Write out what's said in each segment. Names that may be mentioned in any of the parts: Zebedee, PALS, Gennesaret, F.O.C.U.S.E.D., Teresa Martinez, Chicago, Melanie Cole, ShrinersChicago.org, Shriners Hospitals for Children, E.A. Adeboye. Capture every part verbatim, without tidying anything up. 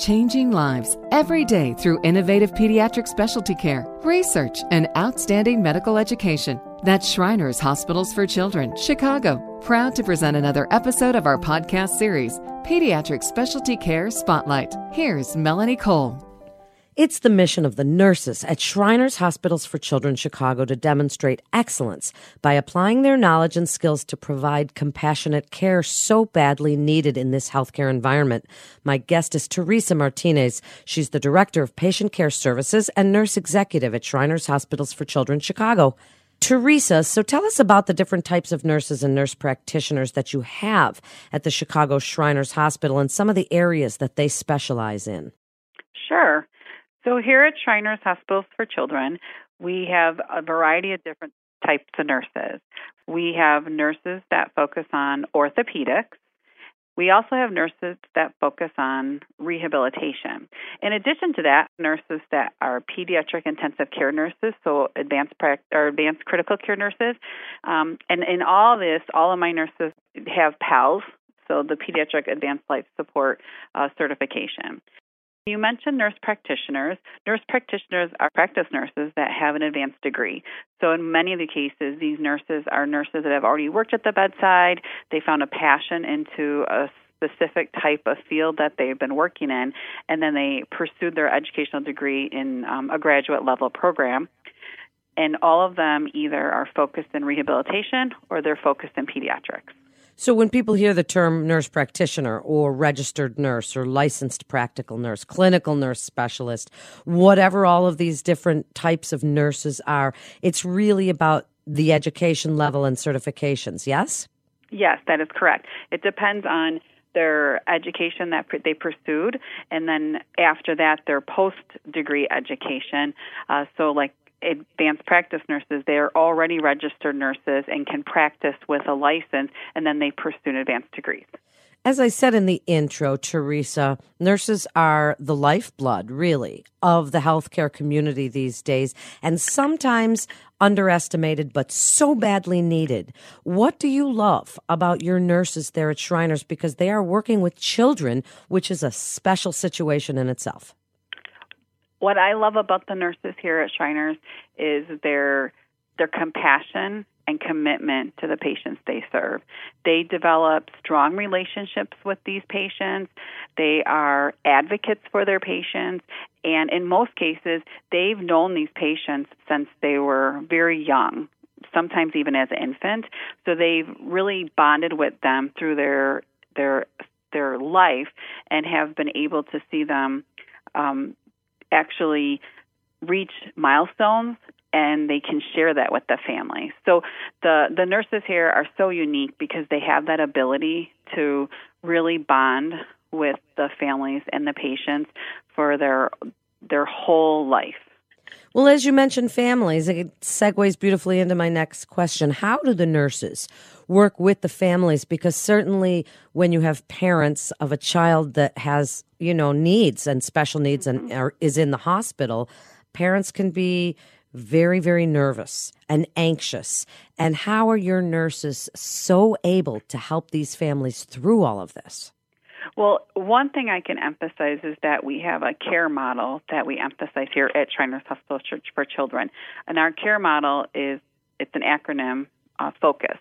changing lives every day through innovative pediatric specialty care, research, and outstanding medical education. That's Shriners Hospitals for Children, Chicago. Proud to present another episode of our podcast series, Pediatric Specialty Care Spotlight. Here's Melanie Cole. It's the mission of the nurses at Shriners Hospitals for Children Chicago to demonstrate excellence by applying their knowledge and skills to provide compassionate care so badly needed in this healthcare environment. My guest is Teresa Martinez. She's the Director of Patient Care Services and Nurse Executive at Shriners Hospitals for Children Chicago. Teresa, so tell us about the different types of nurses and nurse practitioners that you have at the Chicago Shriners Hospital and some of the areas that they specialize in. Sure. So here at Shriners Hospitals for Children, we have a variety of different types of nurses. We have nurses that focus on orthopedics. We also have nurses that focus on rehabilitation. In addition to that, nurses that are pediatric intensive care nurses, so advanced pract- or advanced critical care nurses. Um, and in all this, all of my nurses have P A L S, so the Pediatric Advanced Life Support uh, Certification. You mentioned nurse practitioners. Nurse practitioners are practice nurses that have an advanced degree. So in many of the cases, these nurses are nurses that have already worked at the bedside. They found a passion into a specific type of field that they've been working in, and then they pursued their educational degree in um, a graduate level program. And all of them either are focused in rehabilitation or they're focused in pediatrics. So when people hear the term nurse practitioner or registered nurse or licensed practical nurse, clinical nurse specialist, whatever all of these different types of nurses are, it's really about the education level and certifications, yes? Yes, that is correct. It depends on their education that they pursued, and then after that, their post-degree education. Uh, so like advanced practice nurses, they are already registered nurses and can practice with a license, and then they pursue an advanced degree. As I said in the intro, Teresa, nurses are the lifeblood, really, of the healthcare community these days, and sometimes underestimated, but so badly needed. What do you love about your nurses there at Shriners? Because they are working with children, which is a special situation in itself. What I love about the nurses here at Shriners is their their compassion and commitment to the patients they serve. They develop strong relationships with these patients. They are advocates for their patients. And in most cases, they've known these patients since they were very young, sometimes even as an infant. So they've really bonded with them through their their their life and have been able to see them um actually reach milestones, and they can share that with the family. So the, the nurses here are so unique because they have that ability to really bond with the families and the patients for their their whole life. Well, as you mentioned families, it segues beautifully into my next question. How do the nurses work with the families? Because certainly when you have parents of a child that has, you know, needs and special needs and are, is in the hospital, parents can be very, very nervous and anxious. And how are your nurses so able to help these families through all of this? Well, one thing I can emphasize is that we have a care model that we emphasize here at Shriners Hospital for Children. And our care model is, it's an acronym, uh, focused.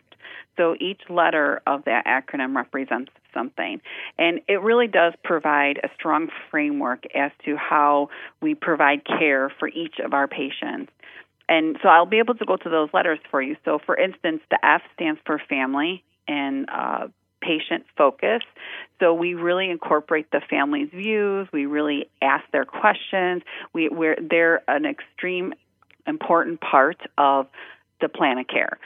So each letter of that acronym represents something. And it really does provide a strong framework as to how we provide care for each of our patients. And so I'll be able to go to those letters for you. So, for instance, the F stands for family and uh, patient focus. So we really incorporate the family's views. We really ask their questions. We, we're, they're an extreme important part of the plan of care.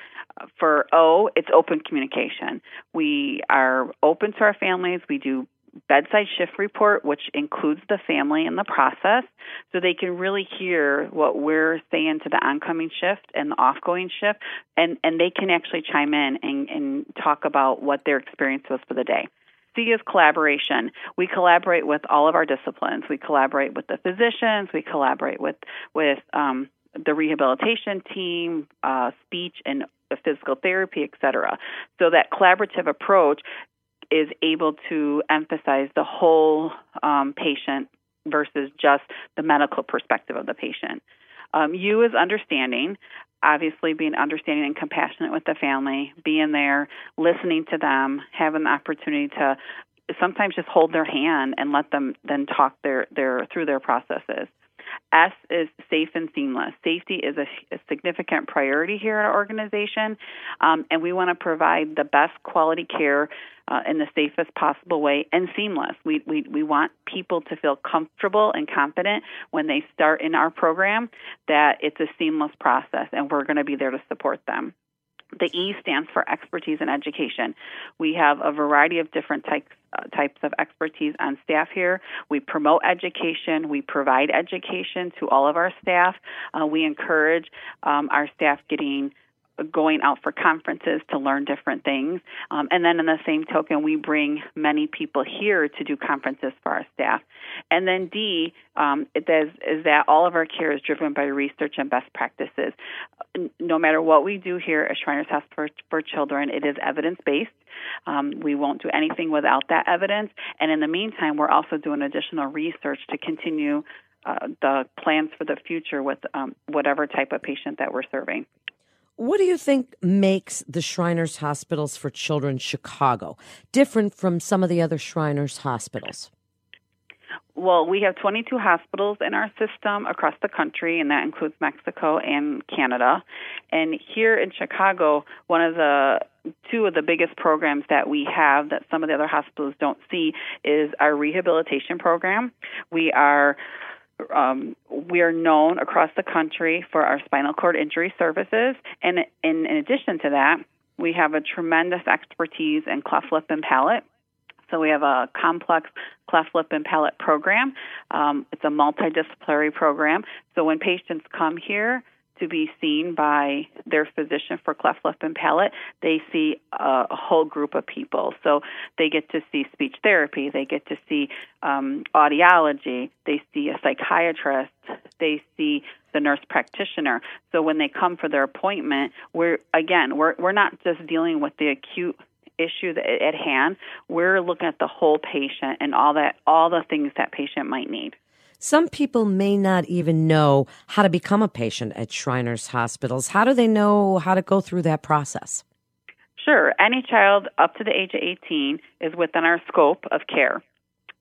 For O, it's open communication. We are open to our families. We do bedside shift report, which includes the family in the process, so they can really hear what we're saying to the oncoming shift and the offgoing shift, and, and they can actually chime in and, and talk about what their experience was for the day. C is collaboration. We collaborate with all of our disciplines. We collaborate with the physicians. We collaborate with, with um, the rehabilitation team, uh, speech and physical therapy, et cetera. So that collaborative approach is able to emphasize the whole um, patient versus just the medical perspective of the patient. Um, you is understanding, obviously being understanding and compassionate with the family, being there, listening to them, having the opportunity to sometimes just hold their hand and let them then talk their, their through their processes. S is safe and seamless. Safety is a, a significant priority here at our organization, um, and we want to provide the best quality care uh, in the safest possible way and seamless. We, we we want people to feel comfortable and confident when they start in our program that it's a seamless process, and we're going to be there to support them. The E stands for expertise and education. We have a variety of different types uh, types of expertise on staff here. We promote education. We provide education to all of our staff. Uh, we encourage um, our staff getting going out for conferences to learn different things. Um, and then in the same token, we bring many people here to do conferences for our staff. And then D um, it does, is that all of our care is driven by research and best practices. No matter what we do here at Shriners Hospitals for Children, it is evidence-based. Um, we won't do anything without that evidence. And in the meantime, we're also doing additional research to continue uh, the plans for the future with um, whatever type of patient that we're serving. What do you think makes the Shriners Hospitals for Children Chicago different from some of the other Shriners hospitals? Well, we have twenty-two hospitals in our system across the country, and that includes Mexico and Canada. And here in Chicago, one of the two of the biggest programs that we have that some of the other hospitals don't see is our rehabilitation program. We are... Um, we are known across the country for our spinal cord injury services, and in, in addition to that, we have a tremendous expertise in cleft lip and palate. So we have a complex cleft lip and palate program. Um, it's a multidisciplinary program. So when patients come here to be seen by their physician for cleft lip and palate, they see a whole group of people. So they get to see speech therapy, they get to see um, audiology, they see a psychiatrist, they see the nurse practitioner. So when they come for their appointment, we're again we're we're not just dealing with the acute issue at hand. We're looking at the whole patient and all that all the things that patient might need. Some people may not even know how to become a patient at Shriners Hospitals. How do they know how to go through that process? Sure. Any child up to the age of eighteen is within our scope of care.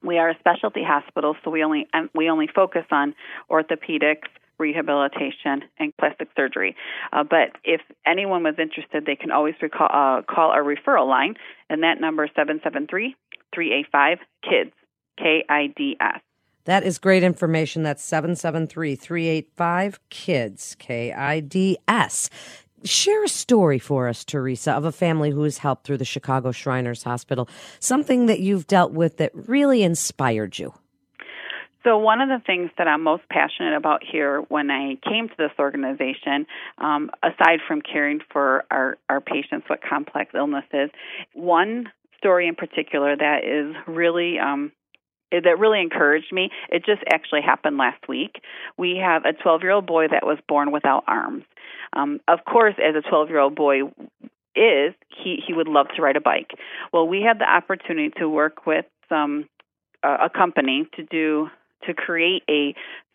We are a specialty hospital, so we only we only focus on orthopedics, rehabilitation, and plastic surgery. Uh, but if anyone was interested, they can always recall, uh, call our referral line, and that number is seven seven three, three eight five, K I D S, K I D S. That is great information. That's seven seven three, three eight five, K I D S, K I D S. Share a story for us, Teresa, of a family who has helped through the Chicago Shriners Hospital, something that you've dealt with that really inspired you. So one of the things that I'm most passionate about here when I came to this organization, um, aside from caring for our, our patients with complex illnesses, one story in particular that is really um, that really encouraged me. It just actually happened last week. We have a twelve-year-old boy that was born without arms. Um, of course, as a twelve-year-old boy is, he, he would love to ride a bike. Well, we had the opportunity to work with some uh, a company to do to create a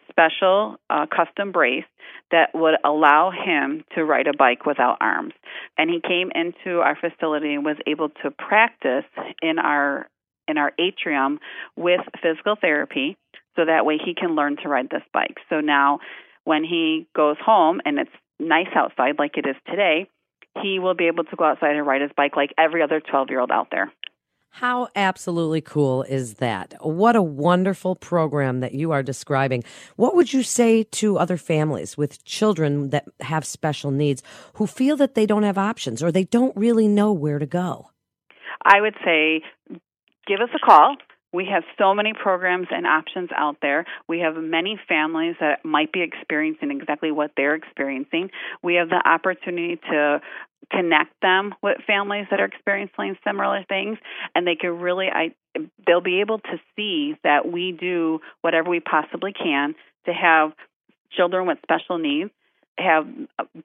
special uh, custom brace that would allow him to ride a bike without arms. And he came into our facility and was able to practice in our in our atrium with physical therapy, so that way he can learn to ride this bike. So now when he goes home and it's nice outside like it is today, he will be able to go outside and ride his bike like every other twelve-year-old out there. How absolutely cool is that? What a wonderful program that you are describing. What would you say to other families with children that have special needs who feel that they don't have options or they don't really know where to go? I would say, give us a call. We have so many programs and options out there. We have many families that might be experiencing exactly what they're experiencing. We have the opportunity to connect them with families that are experiencing similar things, and they can really, I, they'll be able to see that we do whatever we possibly can to have children with special needs have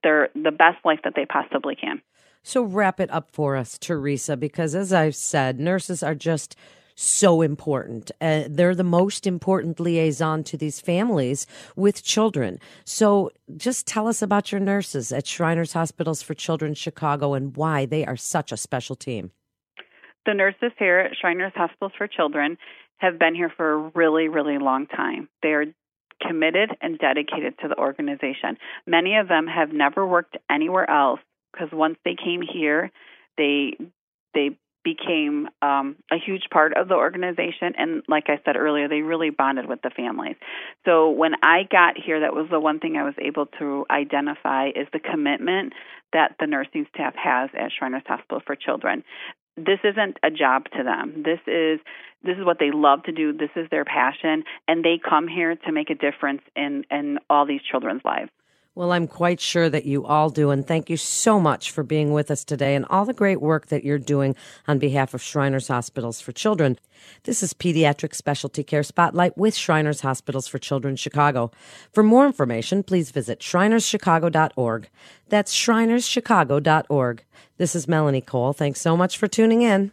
their the best life that they possibly can. So wrap it up for us, Teresa, because as I've said, nurses are just so important. Uh, they're the most important liaison to these families with children. So just tell us about your nurses at Shriners Hospitals for Children Chicago and why they are such a special team. The nurses here at Shriners Hospitals for Children have been here for a really, really long time. They are committed and dedicated to the organization. Many of them have never worked anywhere else because once they came here, they they became um, a huge part of the organization. And like I said earlier, they really bonded with the families. So when I got here, that was the one thing I was able to identify is the commitment that the nursing staff has at Shriners Hospital for Children. This isn't a job to them. This is this is what they love to do. This is their passion, and they come here to make a difference in, in all these children's lives. Well, I'm quite sure that you all do, and thank you so much for being with us today and all the great work that you're doing on behalf of Shriners Hospitals for Children. This is Pediatric Specialty Care Spotlight with Shriners Hospitals for Children Chicago. For more information, please visit Shriners Chicago dot org. That's Shriners Chicago dot org. This is Melanie Cole. Thanks so much for tuning in.